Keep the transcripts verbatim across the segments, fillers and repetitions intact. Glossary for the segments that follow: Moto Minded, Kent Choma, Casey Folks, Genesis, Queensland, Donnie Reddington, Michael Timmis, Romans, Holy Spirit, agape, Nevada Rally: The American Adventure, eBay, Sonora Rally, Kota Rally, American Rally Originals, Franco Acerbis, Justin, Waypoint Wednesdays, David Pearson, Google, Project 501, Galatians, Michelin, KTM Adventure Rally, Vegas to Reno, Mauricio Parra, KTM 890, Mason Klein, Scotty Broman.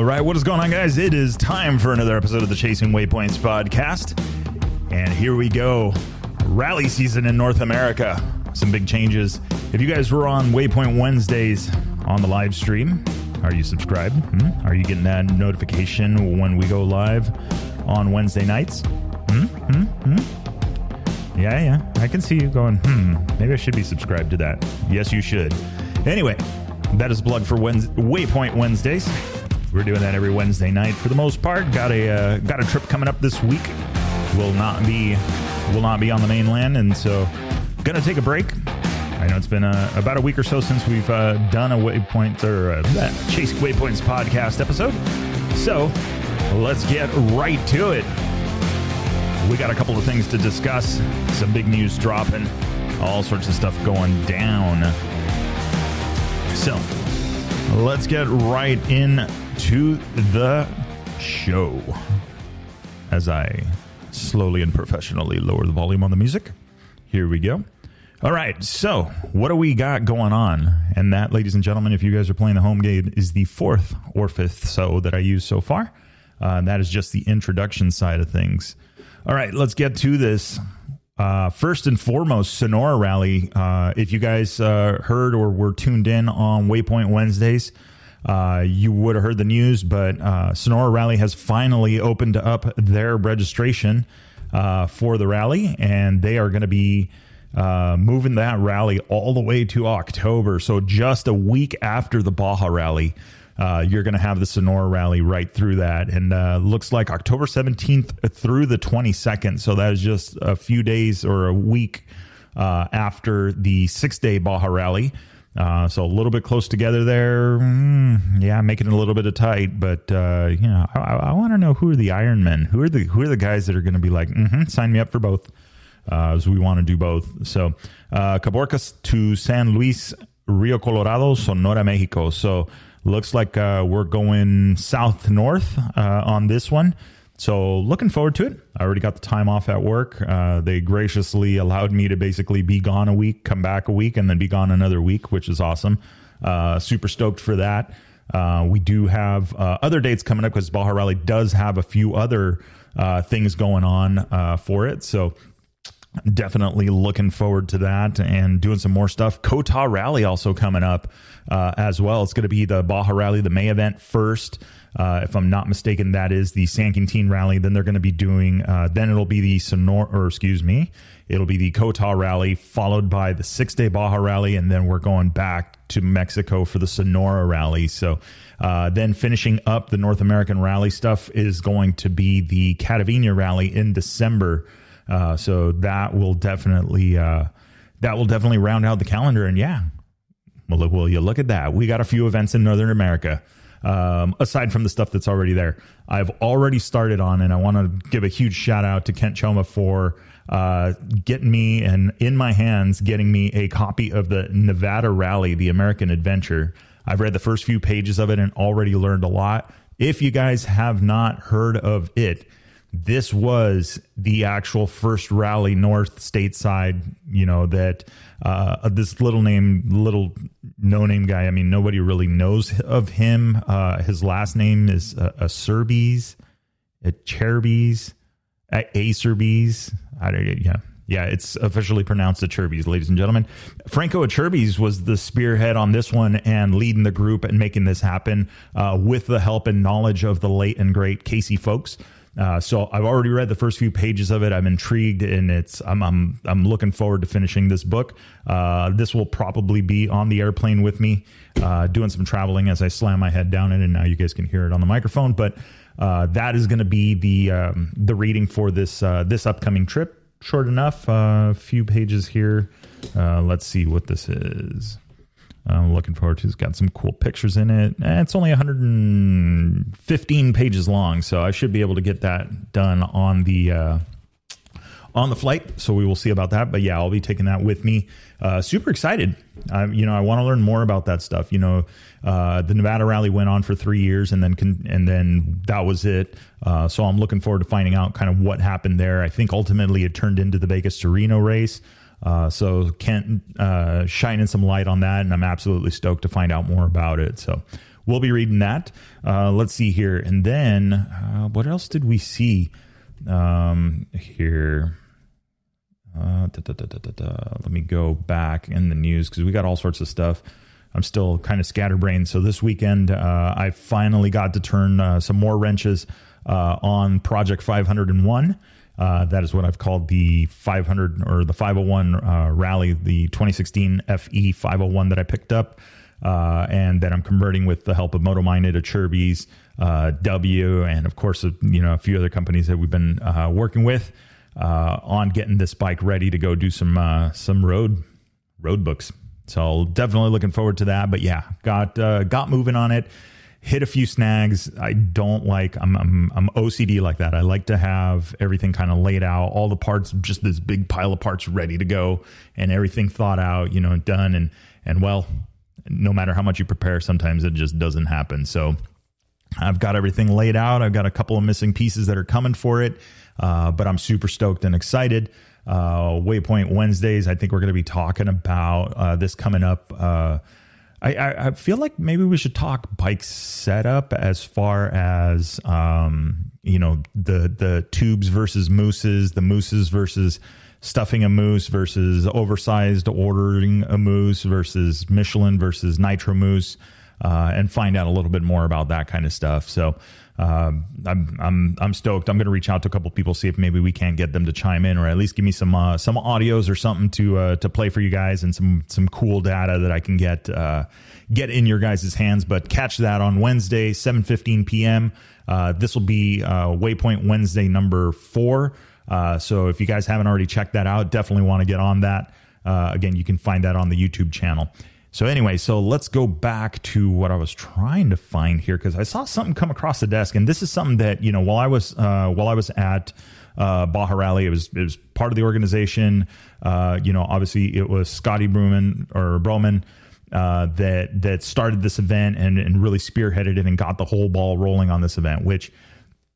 All right, what is going on, guys? It is time for another episode of the Chasing Waypoints podcast. And here we go. Rally season in North America. Some big changes. If you guys were on Waypoint Wednesdays on the live stream, are you subscribed? Hmm? Are you getting that notification when we go live on Wednesday nights? Hmm? Hmm? Hmm? Yeah, yeah. I can see you going, hmm, maybe I should be subscribed to that. Yes, you should. Anyway, that is a plug for Wednesday, Waypoint Wednesdays. We're doing that every Wednesday night for the most part. Got a uh, got a trip coming up this week. Will not be will not be on the mainland, and so gonna take a break. I know it's been uh, about a week or so since we've uh, done a Waypoint or a Chasing Waypoints podcast episode. So let's get right to it. We got a couple of things to discuss. Some big news dropping. All sorts of stuff going down. So let's get right in to the show as I slowly and professionally lower the volume on the music. Here we go. All right, so what do we got going on? And that, ladies and gentlemen, if you guys are playing the home game, is the fourth or fifth so that I used so far. Uh, that is just the introduction side of things. All right, let's get to this. Uh, first and foremost, Sonora Rally. Uh, if you guys uh, heard or were tuned in on Waypoint Wednesdays, uh, you would have heard the news, but uh, Sonora Rally has finally opened up their registration uh, for the rally, and they are going to be uh, moving that rally all the way to October. So just a week after the Baja Rally, uh, you're going to have the Sonora Rally right through that. And uh, looks like October seventeenth through the twenty-second. So that is just a few days or a week uh, after the six-day Baja Rally. Uh, so a little bit close together there. Mm, yeah, making it a little bit of tight. But, uh, you know, I, I want to know who are the Ironmen. Who are the who are the guys that are going to be like, mm-hmm, sign me up for both, uh, as we want to do both. So uh, Caborcas to San Luis Rio Colorado, Sonora, Mexico. So looks like uh, we're going south-north uh, on this one. So looking forward to it. I already got the time off at work. Uh, they graciously allowed me to basically be gone a week, come back a week, and then be gone another week, which is awesome. Uh, super stoked for that. Uh, we do have uh, other dates coming up because Baja Rally does have a few other uh, things going on uh, for it. So definitely looking forward to that and doing some more stuff. Kota Rally also coming up uh, as well. It's going to be the Baja Rally, the May event first. Uh, if I'm not mistaken, that is the San Quintin Rally. Then they're going to be doing, uh, then it'll be the Sonora, or excuse me, it'll be the Kota Rally, followed by the six-day Baja Rally, and then we're going back to Mexico for the Sonora Rally. So uh, then finishing up the North American Rally stuff is going to be the Catavina Rally in December. Uh, so that will definitely uh, that will definitely round out the calendar. And yeah, well, will you look at that? We got a few events in Northern America, um, aside from the stuff that's already there. I've already started on, and I want to give a huge shout out to Kent Choma for uh, getting me and in my hands, getting me a copy of the Nevada Rally, the American Adventure. I've read the first few pages of it and already learned a lot. If you guys have not heard of it, this was the actual first rally north stateside, you know, that uh, this little name, little no name guy. I mean, nobody really knows of him. Uh, his last name is uh, Acerbis, Acerbis, Acerbis. I don't, yeah. Yeah, it's officially pronounced Acerbis, ladies and gentlemen. Franco Acerbis was the spearhead on this one and leading the group and making this happen uh, with the help and knowledge of the late and great Casey Folks. Uh, so I've already read the first few pages of it. I'm intrigued, and it's I'm I'm I'm looking forward to finishing this book. Uh, this will probably be on the airplane with me, uh, doing some traveling as I slam my head down in, and now you guys can hear it on the microphone. But uh, that is going to be the um, the reading for this uh, this upcoming trip. Short enough, a uh, few pages here. Uh, let's see what this is. I'm looking forward to it. It's got some cool pictures in it. Eh, it's only one hundred fifteen pages long, so I should be able to get that done on the uh, on the flight. So we will see about that. But yeah, I'll be taking that with me. Uh, super excited. I'm, you know, I want to learn more about that stuff. You know, uh, the Nevada Rally went on for three years, and then con- and then that was it. Uh, so I'm looking forward to finding out kind of what happened there. I think ultimately it turned into the Vegas to Reno race. Uh, so Kent uh, shining some light on that, and I'm absolutely stoked to find out more about it. So we'll be reading that. Uh, let's see here. And then uh, what else did we see um, here? Uh, da, da, da, da, da, da. Let me go back in the news because we got all sorts of stuff. I'm still kind of scatterbrained. So this weekend, uh, I finally got to turn uh, some more wrenches uh, on Project five oh one. Uh, that is what I've called the five hundred or the five oh one uh, rally, the twenty sixteen F E five oh one that I picked up. Uh, and that I'm converting with the help of Moto Minded, Acerbis, uh, W, and of course, you know, a few other companies that we've been uh, working with uh, on getting this bike ready to go do some uh, some road road books. So definitely looking forward to that. But yeah, got uh, got moving on it. Hit a few snags. I don't like. I'm I'm, I'm O C D like that. I like to have everything kind of laid out, all the parts, just this big pile of parts ready to go, and everything thought out, you know, done. And and well, no matter how much you prepare, sometimes it just doesn't happen. So I've got everything laid out. I've got a couple of missing pieces that are coming for it, uh, but I'm super stoked and excited. Uh, Waypoint Wednesdays, I think we're going to be talking about uh, this coming up. Uh, I, I, I feel like maybe we should talk bike setup as far as, um, you know, the the tubes versus mooses, the mooses versus stuffing a moose versus oversized ordering a moose versus Michelin versus Nitro Moose, uh, and find out a little bit more about that kind of stuff. So Um, I'm, I'm, I'm stoked. I'm going to reach out to a couple people, see if maybe we can get them to chime in or at least give me some, uh, some audios or something to, uh, to play for you guys and some, some cool data that I can get, uh, get in your guys' hands, but catch that on Wednesday, seven fifteen p.m. Uh, this will be, uh, Waypoint Wednesday number four. Uh, so if you guys haven't already checked that out, definitely want to get on that. Uh, again, you can find that on the YouTube channel. So anyway, so let's go back to what I was trying to find here, because I saw something come across the desk, and this is something that, you know, while I was uh, while I was at uh, Baja Rally, it was it was part of the organization. Uh, you know, obviously it was Scotty Broman or Broman uh, that that started this event and, and really spearheaded it and got the whole ball rolling on this event, which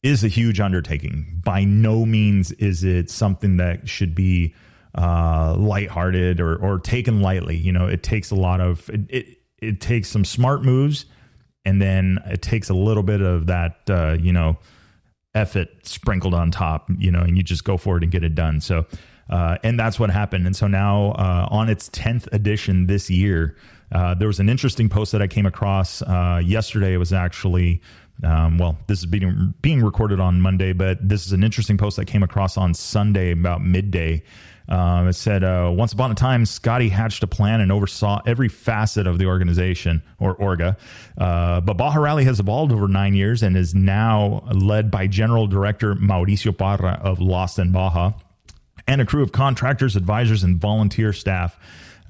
is a huge undertaking. By no means is it something that should be uh, lighthearted or, or taken lightly. You know, it takes a lot of, it, it, it takes some smart moves, and then it takes a little bit of that, uh, you know, effort sprinkled on top, you know, and you just go for it and get it done. So, uh, and that's what happened. And so now, uh, on its tenth edition this year, uh, there was an interesting post that I came across, uh, yesterday. It was actually, Um, well, this is being, being recorded on Monday, but this is an interesting post that came across on Sunday about midday. Um, it said, uh, once upon a time, Scotty hatched a plan and oversaw every facet of the organization, or Orga. Uh, but Baja Rally has evolved over nine years and is now led by General Director Mauricio Parra of Lost in Baja and a crew of contractors, advisors, and volunteer staff.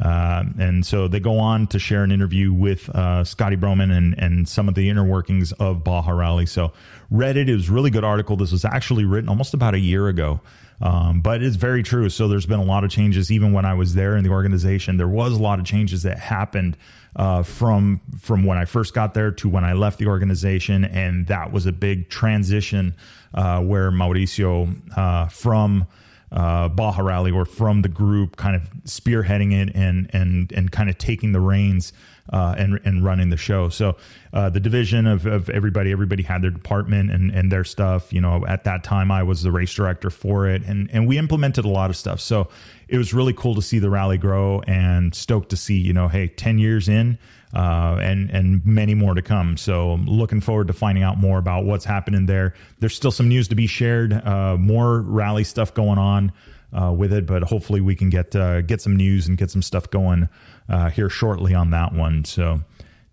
Uh, and so they go on to share an interview with uh, Scotty Broman and, and some of the inner workings of Baja Rally. So Reddit is a really good article. This was actually written almost about a year ago, um, but it's very true. So there's been a lot of changes. Even when I was there in the organization, there was a lot of changes that happened uh, from from when I first got there to when I left the organization. And that was a big transition uh, where Mauricio uh, from Uh, Baja Rally, or from the group, kind of spearheading it and and and kind of taking the reins uh, and and running the show. So uh, the division of, of everybody, everybody had their department and and their stuff. You know, at that time I was the race director for it, and and we implemented a lot of stuff. So it was really cool to see the rally grow, and stoked to see, you know, hey, ten years in, uh, and and many more to come. So I'm looking forward to finding out more about what's happening there. There's still some news to be shared, uh, more rally stuff going on uh, with it, but hopefully we can get uh, get some news and get some stuff going uh, here shortly on that one. So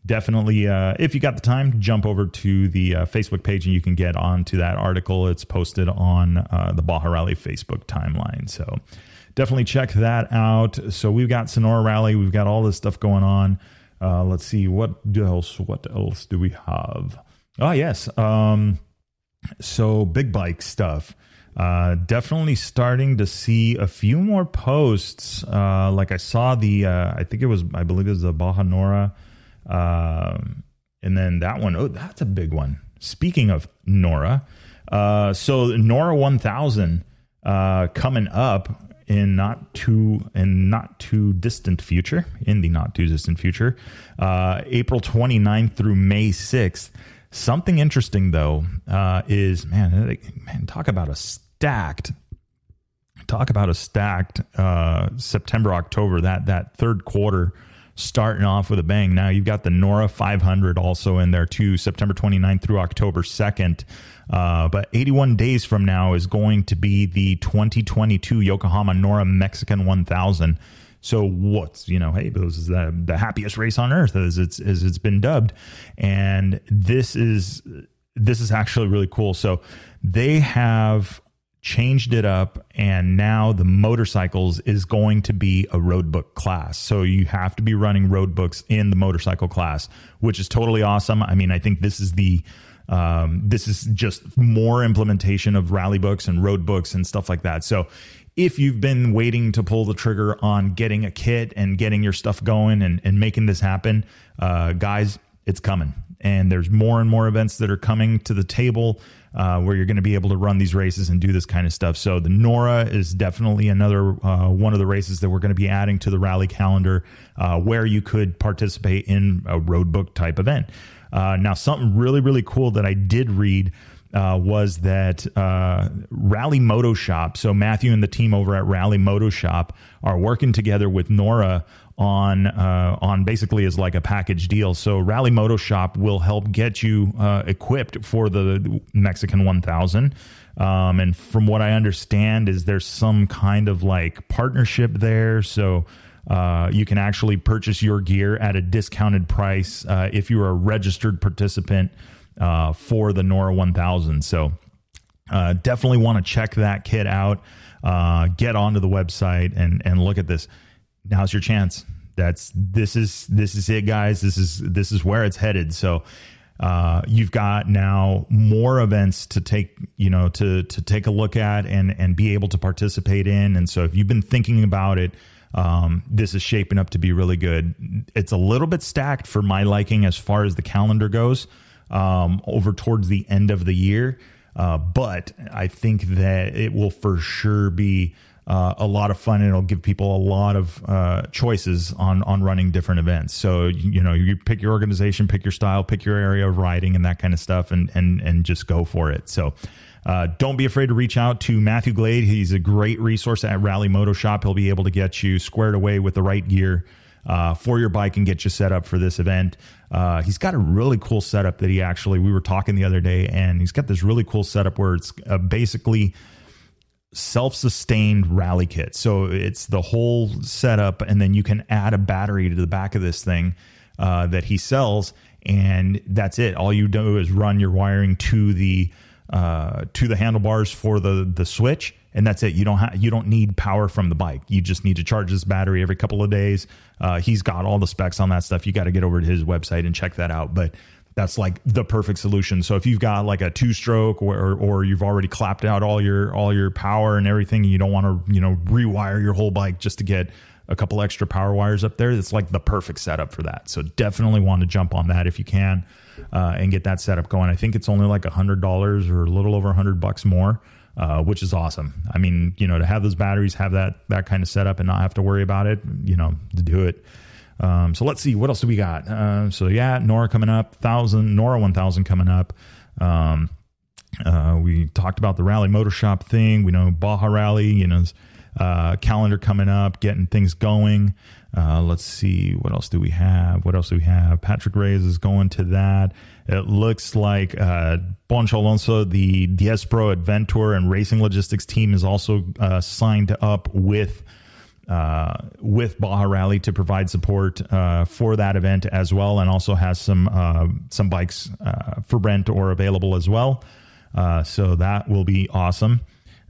definitely, uh, if you got the time, jump over to the uh, Facebook page and you can get onto that article. It's posted on uh, the Baja Rally Facebook timeline. So definitely check that out. So we've got Sonora Rally. We've got all this stuff going on. Uh, let's see, what else, what else do we have? Oh, yes. Um, so big bike stuff. Uh, definitely starting to see a few more posts. Uh, like I saw the, uh, I think it was, I believe it was the Baja NORRA. Um, and then that one, oh, that's a big one. Speaking of NORRA, uh, so NORRA one thousand uh, coming up in not too in not too distant future, in the not too distant future, uh, April twenty-ninth through May sixth. Something interesting though uh, is man, man, talk about a stacked, talk about a stacked uh, September, October. That that third quarter starting off with a bang. Now you've got the NORRA five hundred also in there too, September twenty-ninth through October second. Uh, but eighty-one days from now is going to be the twenty twenty-two Yokohama NORRA Mexican one thousand. So what's, you know, hey, this is the, the happiest race on earth, as it's as it's been dubbed. And this is this is actually really cool. So they have changed it up, and now the motorcycles is going to be a road book class. So you have to be running road books in the motorcycle class, which is totally awesome. I mean, I think this is the um, this is just more implementation of rally books and road books and stuff like that. So if you've been waiting to pull the trigger on getting a kit and getting your stuff going and, and making this happen, uh, guys, it's coming. And there's more and more events that are coming to the table uh, where you're going to be able to run these races and do this kind of stuff. So the NORRA is definitely another uh, one of the races that we're going to be adding to the rally calendar uh, where you could participate in a roadbook type event. Uh, now, something really, really cool that I did read Uh, was that uh, Rally Moto Shop. So Matthew and the team over at Rally Moto Shop are working together with NORRA on uh, on basically as like a package deal. So Rally Moto Shop will help get you uh, equipped for the Mexican one thousand. Um, and from what I understand is there's some kind of like partnership there. So Uh, you can actually purchase your gear at a discounted price uh, if you're a registered participant uh, for the NORRA one thousand. So uh, definitely want to check that kit out. Uh, get onto the website and and look at this. Now's your chance. That's this is this is it, guys. This is this is where it's headed. So uh, you've got now more events to take, you know, to to take a look at and and be able to participate in. And so if you've been thinking about it, Um, this is shaping up to be really good. It's a little bit stacked for my liking as far as the calendar goes, um, over towards the end of the year. Uh, but I think that it will for sure be uh, a lot of fun, and it'll give people a lot of uh, choices on on running different events. So, you know, you pick your organization, pick your style, pick your area of riding and that kind of stuff, and and and just go for it. So Uh, don't be afraid to reach out to Matthew Glade. He's a great resource at Rally Moto Shop. He'll be able to get you squared away with the right gear uh, for your bike and get you set up for this event. Uh, he's got a really cool setup that he actually, we were talking the other day, and he's got this really cool setup where it's uh, basically self-sustained rally kit. So it's the whole setup, and then you can add a battery to the back of this thing uh, that he sells, and that's it. All you do is run your wiring to the Uh, to the handlebars for the the switch, and that's it. You don't ha- you don't need power from the bike. You just need to charge this battery every couple of days. Uh, he's got all the specs on that stuff. You got to get over to his website and check that out. But that's like the perfect solution. So if you've got like a two stroke or, or or you've already clapped out all your all your power and everything, and you don't want to you know rewire your whole bike just to get a couple extra power wires up there, that's like the perfect setup for that. So definitely want to jump on that if you can uh, and get that setup going. I think it's only like a hundred dollars or a little over a hundred bucks more, uh, which is awesome. I mean, you know, to have those batteries, have that, that kind of setup and not have to worry about it, you know, to do it. Um, so let's see, what else do we got? Uh, so yeah, NORRA coming up, thousand NORRA one thousand coming up. Um, uh, we talked about the Rally Motor Shop thing. We know Baja Rally, you know, Uh, calendar coming up, getting things going. Uh, let's see, what else do we have? What else do we have? Patrick Reyes is going to that. It looks like uh, Pancho Alonso, the Dos Pro Adventure and Racing Logistics team, is also uh, signed up with uh, with Baja Rally to provide support uh, for that event as well, and also has some uh, some bikes uh, for rent or available as well. Uh, so that will be awesome.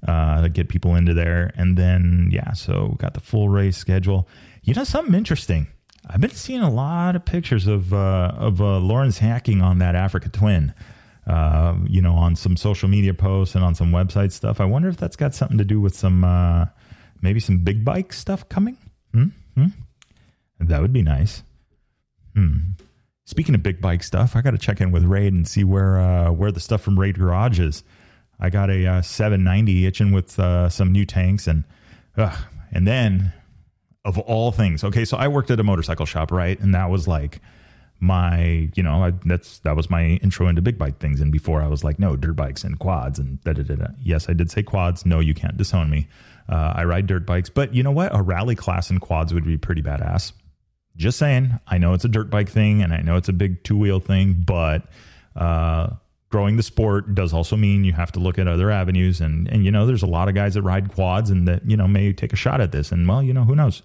Uh, get people into there. And then, yeah, so we got the full race schedule. You know, something interesting. I've been seeing a lot of pictures of, uh, of, uh, Lawrence hacking on that Africa Twin, uh, you know, on some social media posts and on some website stuff. I wonder if that's got something to do with some, uh, maybe some big bike stuff coming. Mm-hmm. That would be nice. Hmm. Speaking of big bike stuff, I got to check in with Raid and see where, uh, where the stuff from Raid Garage is. I got a uh, seven ninety itching with uh, some new tanks, and uh, And then of all things, okay, so I worked at a motorcycle shop, right? And that was like my, you know, I, that's, that was my intro into big bike things. And before I was like, no, dirt bikes and quads and da da da da. Yes, I did say quads. No, you can't disown me. Uh, I ride dirt bikes, but you know what? A rally class in quads would be pretty badass. Just saying. I know it's a dirt bike thing and I know it's a big two wheel thing, but, uh, growing the sport does also mean you have to look at other avenues. And, and, you know, there's a lot of guys that ride quads and that, you know, may take a shot at this. And, well, you know, who knows?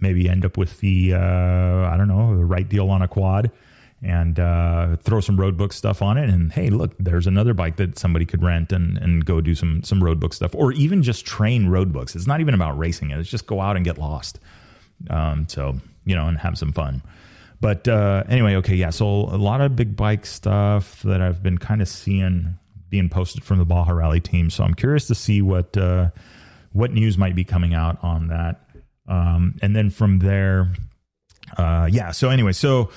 Maybe end up with the, uh, I don't know, the right deal on a quad and uh, throw some road book stuff on it. And, hey, look, there's another bike that somebody could rent and, and go do some, some road book stuff, or even just train road books. It's not even about racing. It's just go out and get lost. Um, so, you know, and have some fun. But uh, anyway, okay, yeah, so a lot of big bike stuff that I've been kind of seeing being posted from the Baja Rally team. So I'm curious to see what uh, what news might be coming out on that. Um, and then from there, uh, yeah, so anyway, so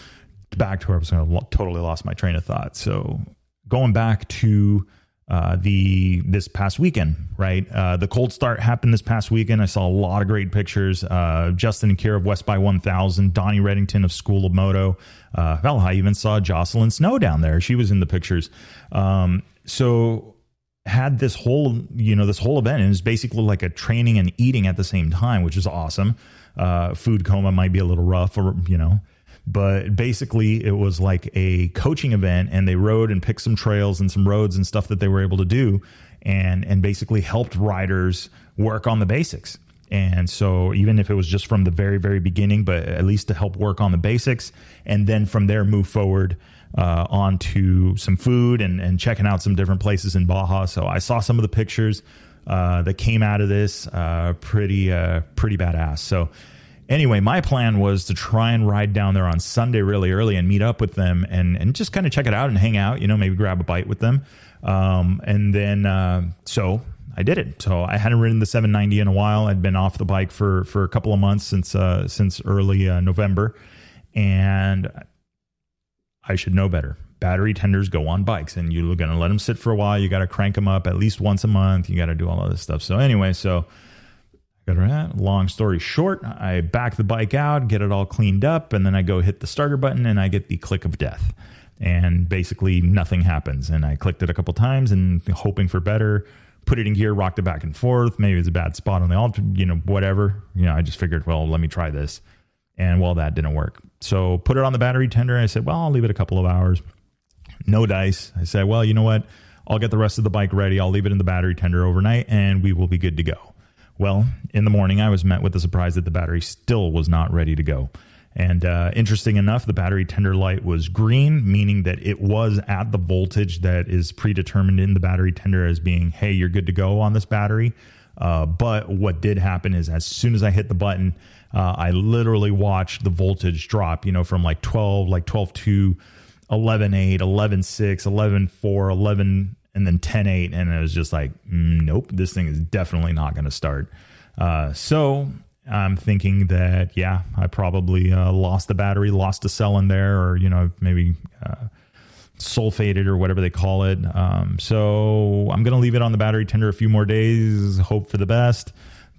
back to where I was going to lo- totally lost my train of thought. So going back to uh, the this past weekend, right? Uh, the cold start happened this past weekend. I saw a lot of great pictures. Uh, Justin and Kier of West by one thousand, Donnie Reddington of School of Moto. Uh, hell, I even saw Jocelyn Snow down there. She was in the pictures. Um, so had this whole, you know, this whole event, and it was basically like a training and eating at the same time, which is awesome. Uh, food coma might be a little rough, or, you know, but basically it was like a coaching event, and they rode and picked some trails and some roads and stuff that they were able to do, and, and basically helped riders work on the basics. And so even if it was just from the very, very beginning, but at least to help work on the basics, and then from there move forward uh, onto some food and, and checking out some different places in Baja. So I saw some of the pictures uh, that came out of this uh, pretty, uh, pretty badass. So anyway, my plan was to try and ride down there on Sunday really early and meet up with them and, and just kind of check it out and hang out, you know, maybe grab a bite with them. Um, and then, uh, so I did it. So I hadn't ridden the seven ninety in a while. I'd been off the bike for, for a couple of months since, uh, since early uh, November, and I should know better. Battery tenders go on bikes, and you're going to let them sit for a while. You got to crank them up at least once a month. You got to do all of this stuff. So anyway, so long story short, I back the bike out, get it all cleaned up, and then I go hit the starter button and I get the click of death, and basically nothing happens. And I clicked it a couple times and hoping for better. Put it in gear, rocked it back and forth. Maybe it's a bad spot on the alter, you know, whatever. You know, I just figured, well, let me try this. And well, that didn't work. So put it on the battery tender. And I said, well, I'll leave it a couple of hours. No dice. I said, well, you know what? I'll get the rest of the bike ready. I'll leave it in the battery tender overnight and we will be good to go. Well, in the morning, I was met with the surprise that the battery still was not ready to go. And uh, interesting enough, the battery tender light was green, meaning that it was at the voltage that is predetermined in the battery tender as being, hey, you're good to go on this battery. Uh, but what did happen is as soon as I hit the button, uh, I literally watched the voltage drop, you know, from like twelve, like twelve point two, eleven point eight, eleven point six, eleven point four, eleven, and then ten point eight. And it was just like, nope, this thing is definitely not going to start. Uh, so I'm thinking that, yeah, I probably uh, lost the battery, lost a cell in there, or, you know, maybe uh, sulfated or whatever they call it. Um, so I'm going to leave it on the battery tender a few more days, hope for the best.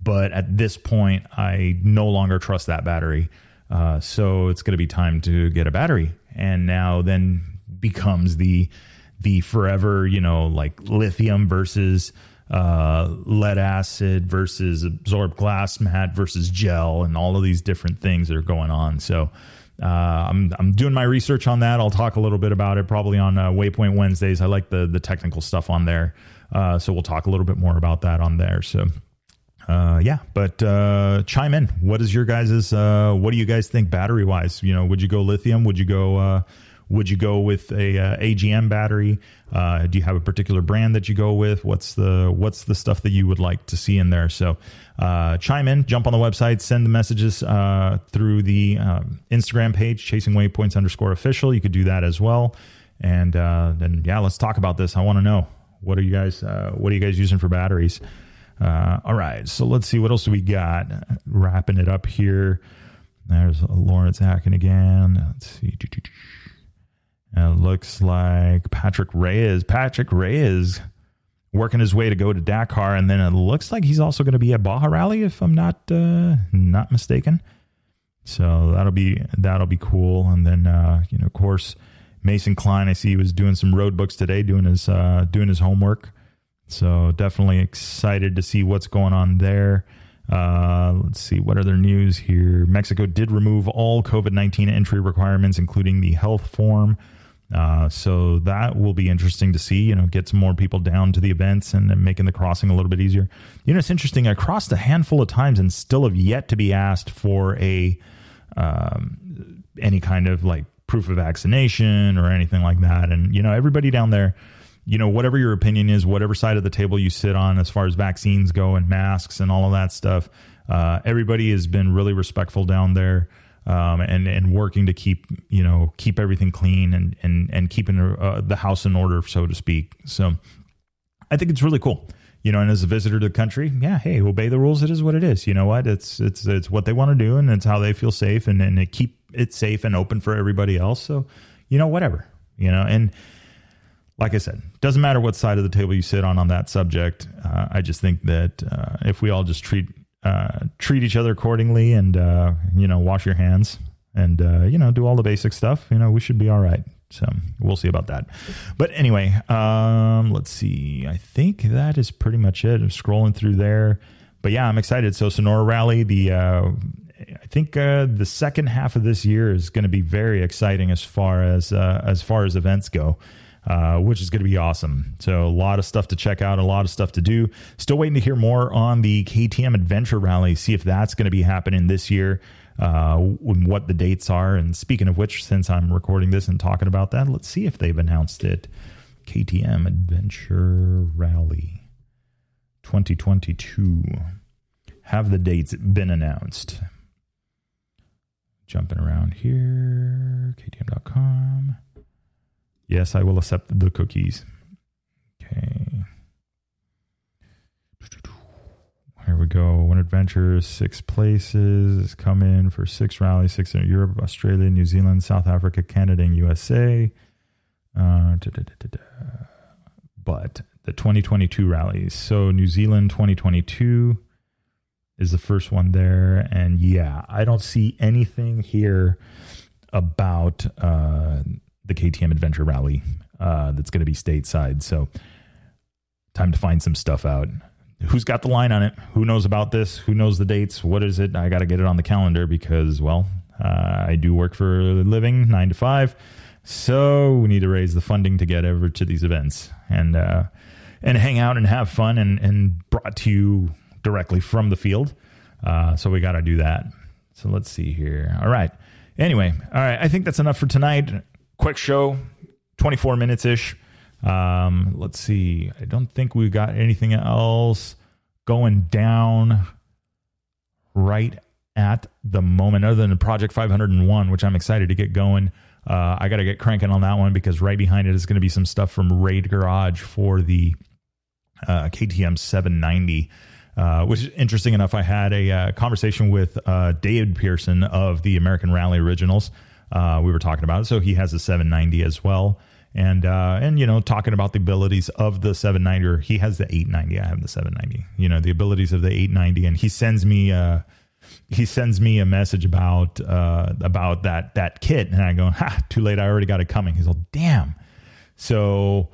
But at this point, I no longer trust that battery. Uh, so it's going to be time to get a battery. And now then becomes the the forever, you know, like lithium versus uh, lead acid versus absorbed glass mat versus gel, and all of these different things that are going on. So, uh, I'm, I'm doing my research on that. I'll talk a little bit about it probably on uh, Waypoint Wednesdays. I like the, the technical stuff on there. Uh, so we'll talk a little bit more about that on there. So, uh, yeah, but, uh, chime in. What is your guys's, uh, what do you guys think battery wise? You know, would you go lithium? Would you go, uh, Would you go with a uh, A G M battery? Uh, do you have a particular brand that you go with? What's the what's the stuff that you would like to see in there? So uh, chime in, jump on the website, send the messages uh, through the um, Instagram page, Chasing Waypoints underscore official. You could do that as well. And uh, then, yeah, let's talk about this. I want to know, what are you guys uh, what are you guys using for batteries? Uh, all right, so let's see. What else do we got? Wrapping it up here. There's Lawrence hacking again. Let's see. And it looks like Patrick Reyes. Patrick Reyes working his way to go to Dakar, and then it looks like he's also going to be at Baja Rally, if I'm not uh, not mistaken. So that'll be that'll be cool. And then uh, you know, of course, Mason Klein. I see he was doing some road books today, doing his uh, doing his homework. So definitely excited to see what's going on there. Uh, let's see what other news here. Mexico did remove all COVID nineteen entry requirements, including the health form. Uh, so that will be interesting to see, you know, get some more people down to the events and, and making the crossing a little bit easier. You know, it's interesting. I crossed a handful of times and still have yet to be asked for a, um, any kind of like proof of vaccination or anything like that. And, you know, everybody down there, you know, whatever your opinion is, whatever side of the table you sit on as far as vaccines go and masks and all of that stuff, uh, everybody has been really respectful down there. Um, and, and working to keep, you know, keep everything clean and, and, and keeping uh, the house in order, so to speak. So I think it's really cool, you know, and as a visitor to the country, yeah, hey, obey the rules. It is what it is. You know what? It's, it's, it's what they want to do, and it's how they feel safe, and, and they keep it safe and open for everybody else. So, you know, whatever, you know, and like I said, doesn't matter what side of the table you sit on, on that subject. Uh, I just think that, uh, if we all just treat Uh, treat each other accordingly, and uh, you know, wash your hands, and uh, you know, do all the basic stuff. You know, we should be all right. So we'll see about that. But anyway, um, let's see. I think that is pretty much it. I'm scrolling through there, but yeah, I'm excited. So Sonora Rally, the uh, I think uh, the second half of this year is going to be very exciting as far as uh, as far as events go. Uh, which is going to be awesome. So a lot of stuff to check out, a lot of stuff to do. Still waiting to hear more on the K T M Adventure Rally, see if that's going to be happening this year, uh, what the dates are. And speaking of which, since I'm recording this and talking about that, let's see if they've announced it. K T M Adventure Rally twenty twenty-two. Have the dates been announced? Jumping around here, K T M dot com. Yes, I will accept the cookies. Okay. Here we go. One adventure, six places. Come in for six rallies, six in Europe, Australia, New Zealand, South Africa, Canada, and U S A. Uh, da, da, da, da, da. But the twenty twenty-two rallies. So New Zealand twenty twenty-two is the first one there. And yeah, I don't see anything here about... Uh, the K T M Adventure Rally uh, that's going to be stateside. So time to find some stuff out. Who's got the line on it? Who knows about this? Who knows the dates? What is it? I got to get it on the calendar because, well, uh, I do work for a living, nine to five. So we need to raise the funding to get over to these events and, uh, and hang out and have fun and, and brought to you directly from the field. Uh, so we got to do that. So let's see here. All right. Anyway. All right. I think that's enough for tonight. Quick show, twenty-four minutes ish. Um, let's see. I don't think we've got anything else going down right at the moment, other than Project five oh one, which I'm excited to get going. Uh, I got to get cranking on that one because right behind it is going to be some stuff from Raid Garage for the uh, K T M seven ninety. Uh, which is interesting enough. I had a uh, conversation with uh, David Pearson of the American Rally Originals. Uh, we were talking about it. So he has a seven ninety as well. And, uh, and, you know, talking about the abilities of the seven ninety, or he has the eight ninety. I have the seven ninety, you know, the abilities of the eight ninety. And he sends me, uh, he sends me a message about, uh, about that, that kit. And I go, ha, too late. I already got it coming. He's all, damn. So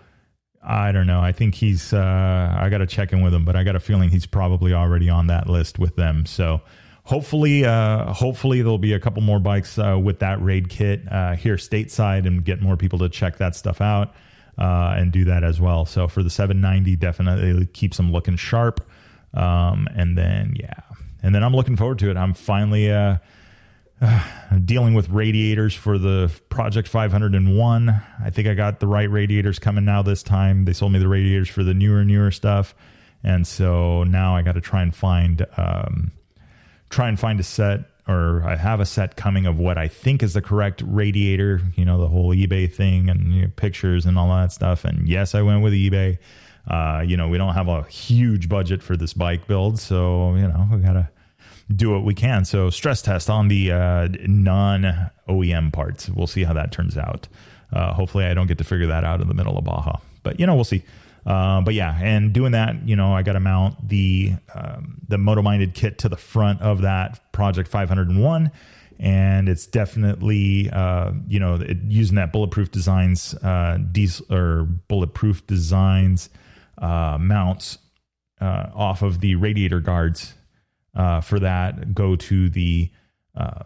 I don't know. I think he's, uh, I got to check in with him, but I got a feeling he's probably already on that list with them. So, Hopefully, uh, hopefully there'll be a couple more bikes uh, with that Raid kit uh, here stateside and get more people to check that stuff out uh, and do that as well. So for the seven ninety, definitely keeps them looking sharp. Um, and then, yeah. And then I'm looking forward to it. I'm finally uh, uh, dealing with radiators for the Project five oh one. I think I got the right radiators coming now this time. They sold me the radiators for the newer, newer stuff. And so now I got to try and find... Um, try and find a set, or I have a set coming of what I think is the correct radiator, you know, the whole eBay thing and, you know, pictures and all that stuff. And yes, I went with eBay. Uh, you know, we don't have a huge budget for this bike build, so, you know, we got to do what we can. So stress test on the uh, non-O E M parts. We'll see how that turns out. Uh, hopefully I don't get to figure that out in the middle of Baja, but, you know, we'll see. Uh, but yeah, and doing that, you know, I got to mount the um, the Moto Minded kit to the front of that Project five oh one. And it's definitely, uh, you know, it, using that Bulletproof Designs, uh, diesel or Bulletproof Designs uh, mounts uh, off of the radiator guards uh, for that go to the uh,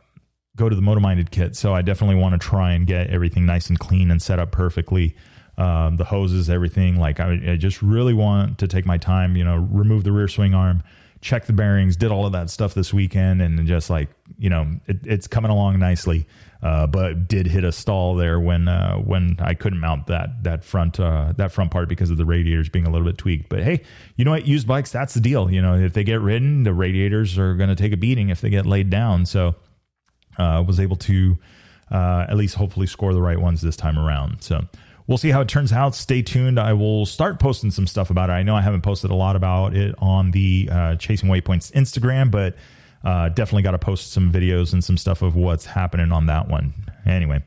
go to the Moto Minded kit. So I definitely want to try and get everything nice and clean and set up perfectly. Um, the hoses, everything. Like I, I just really want to take my time. You know, remove the rear swing arm, check the bearings, did all of that stuff this weekend, and just like, you know, it, it's coming along nicely, uh, but did hit a stall there when, uh, when I couldn't mount that, that front, uh, that front part because of the radiators being a little bit tweaked. But hey, you know what, used bikes, that's the deal. You know, if they get ridden, the radiators are going to take a beating if they get laid down. So, uh, was able to, uh, at least hopefully score the right ones this time around. So we'll see how it turns out. Stay tuned. I will start posting some stuff about it. I know I haven't posted a lot about it on the uh, Chasing Waypoints Instagram, but uh, definitely got to post some videos and some stuff of what's happening on that one. Anyway,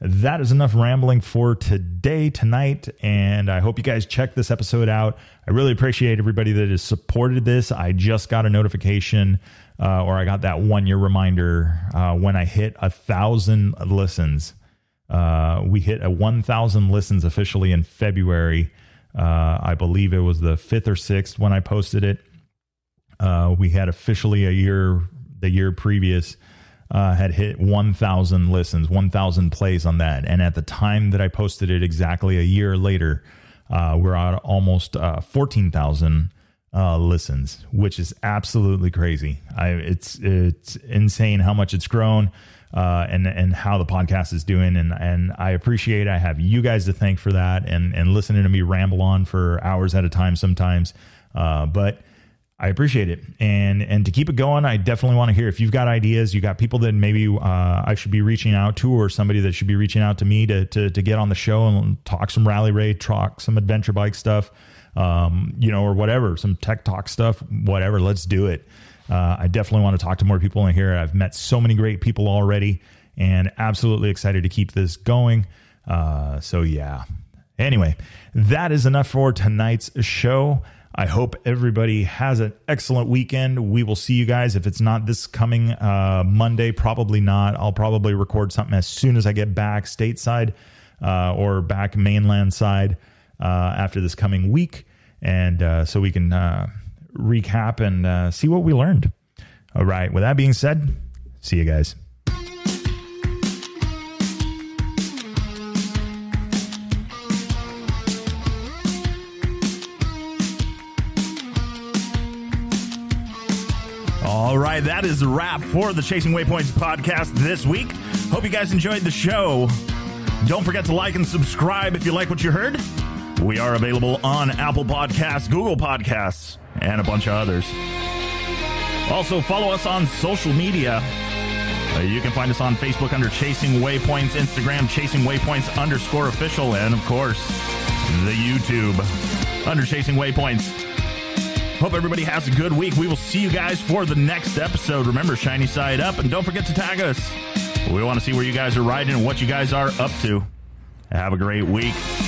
that is enough rambling for today, tonight, and I hope you guys check this episode out. I really appreciate everybody that has supported this. I just got a notification, uh, or I got that one-year reminder uh, when I hit a thousand listens. Uh, we hit a one thousand listens officially in February. Uh, I believe it was the fifth or sixth when I posted it. Uh, we had officially a year, the year previous, uh, had hit one thousand listens, one thousand plays on that. And at the time that I posted it exactly a year later, uh, we're at almost, uh, fourteen thousand, uh, listens, which is absolutely crazy. I, it's, it's insane how much it's grown. Uh, and and how the podcast is doing, and and I appreciate. I have you guys to thank for that, and and listening to me ramble on for hours at a time sometimes. Uh, but I appreciate it, and and to keep it going, I definitely want to hear if you've got ideas, you got people that maybe uh, I should be reaching out to, or somebody that should be reaching out to me to to to get on the show and talk some rally raid, talk some adventure bike stuff, um, you know, or whatever, some tech talk stuff, whatever. Let's do it. Uh, I definitely want to talk to more people in here. I've met so many great people already and absolutely excited to keep this going. Uh, so yeah, anyway, that is enough for tonight's show. I hope everybody has an excellent weekend. We will see you guys. If it's not this coming uh, Monday, probably not. I'll probably record something as soon as I get back stateside uh, or back mainland side uh, after this coming week. And uh, so we can... Uh, recap and uh, see what we learned. All right. With that being said, see you guys. All right. That is a wrap for the Chasing Waypoints podcast this week. Hope you guys enjoyed the show. Don't forget to like and subscribe if you like what you heard. We are available on Apple Podcasts, Google Podcasts, and a bunch of others. Also, follow us on social media. Uh, you can find us on Facebook under Chasing Waypoints, Instagram, Chasing Waypoints underscore official, and, of course, the YouTube under Chasing Waypoints. Hope everybody has a good week. We will see you guys for the next episode. Remember, shiny side up, and don't forget to tag us. We want to see where you guys are riding and what you guys are up to. Have a great week.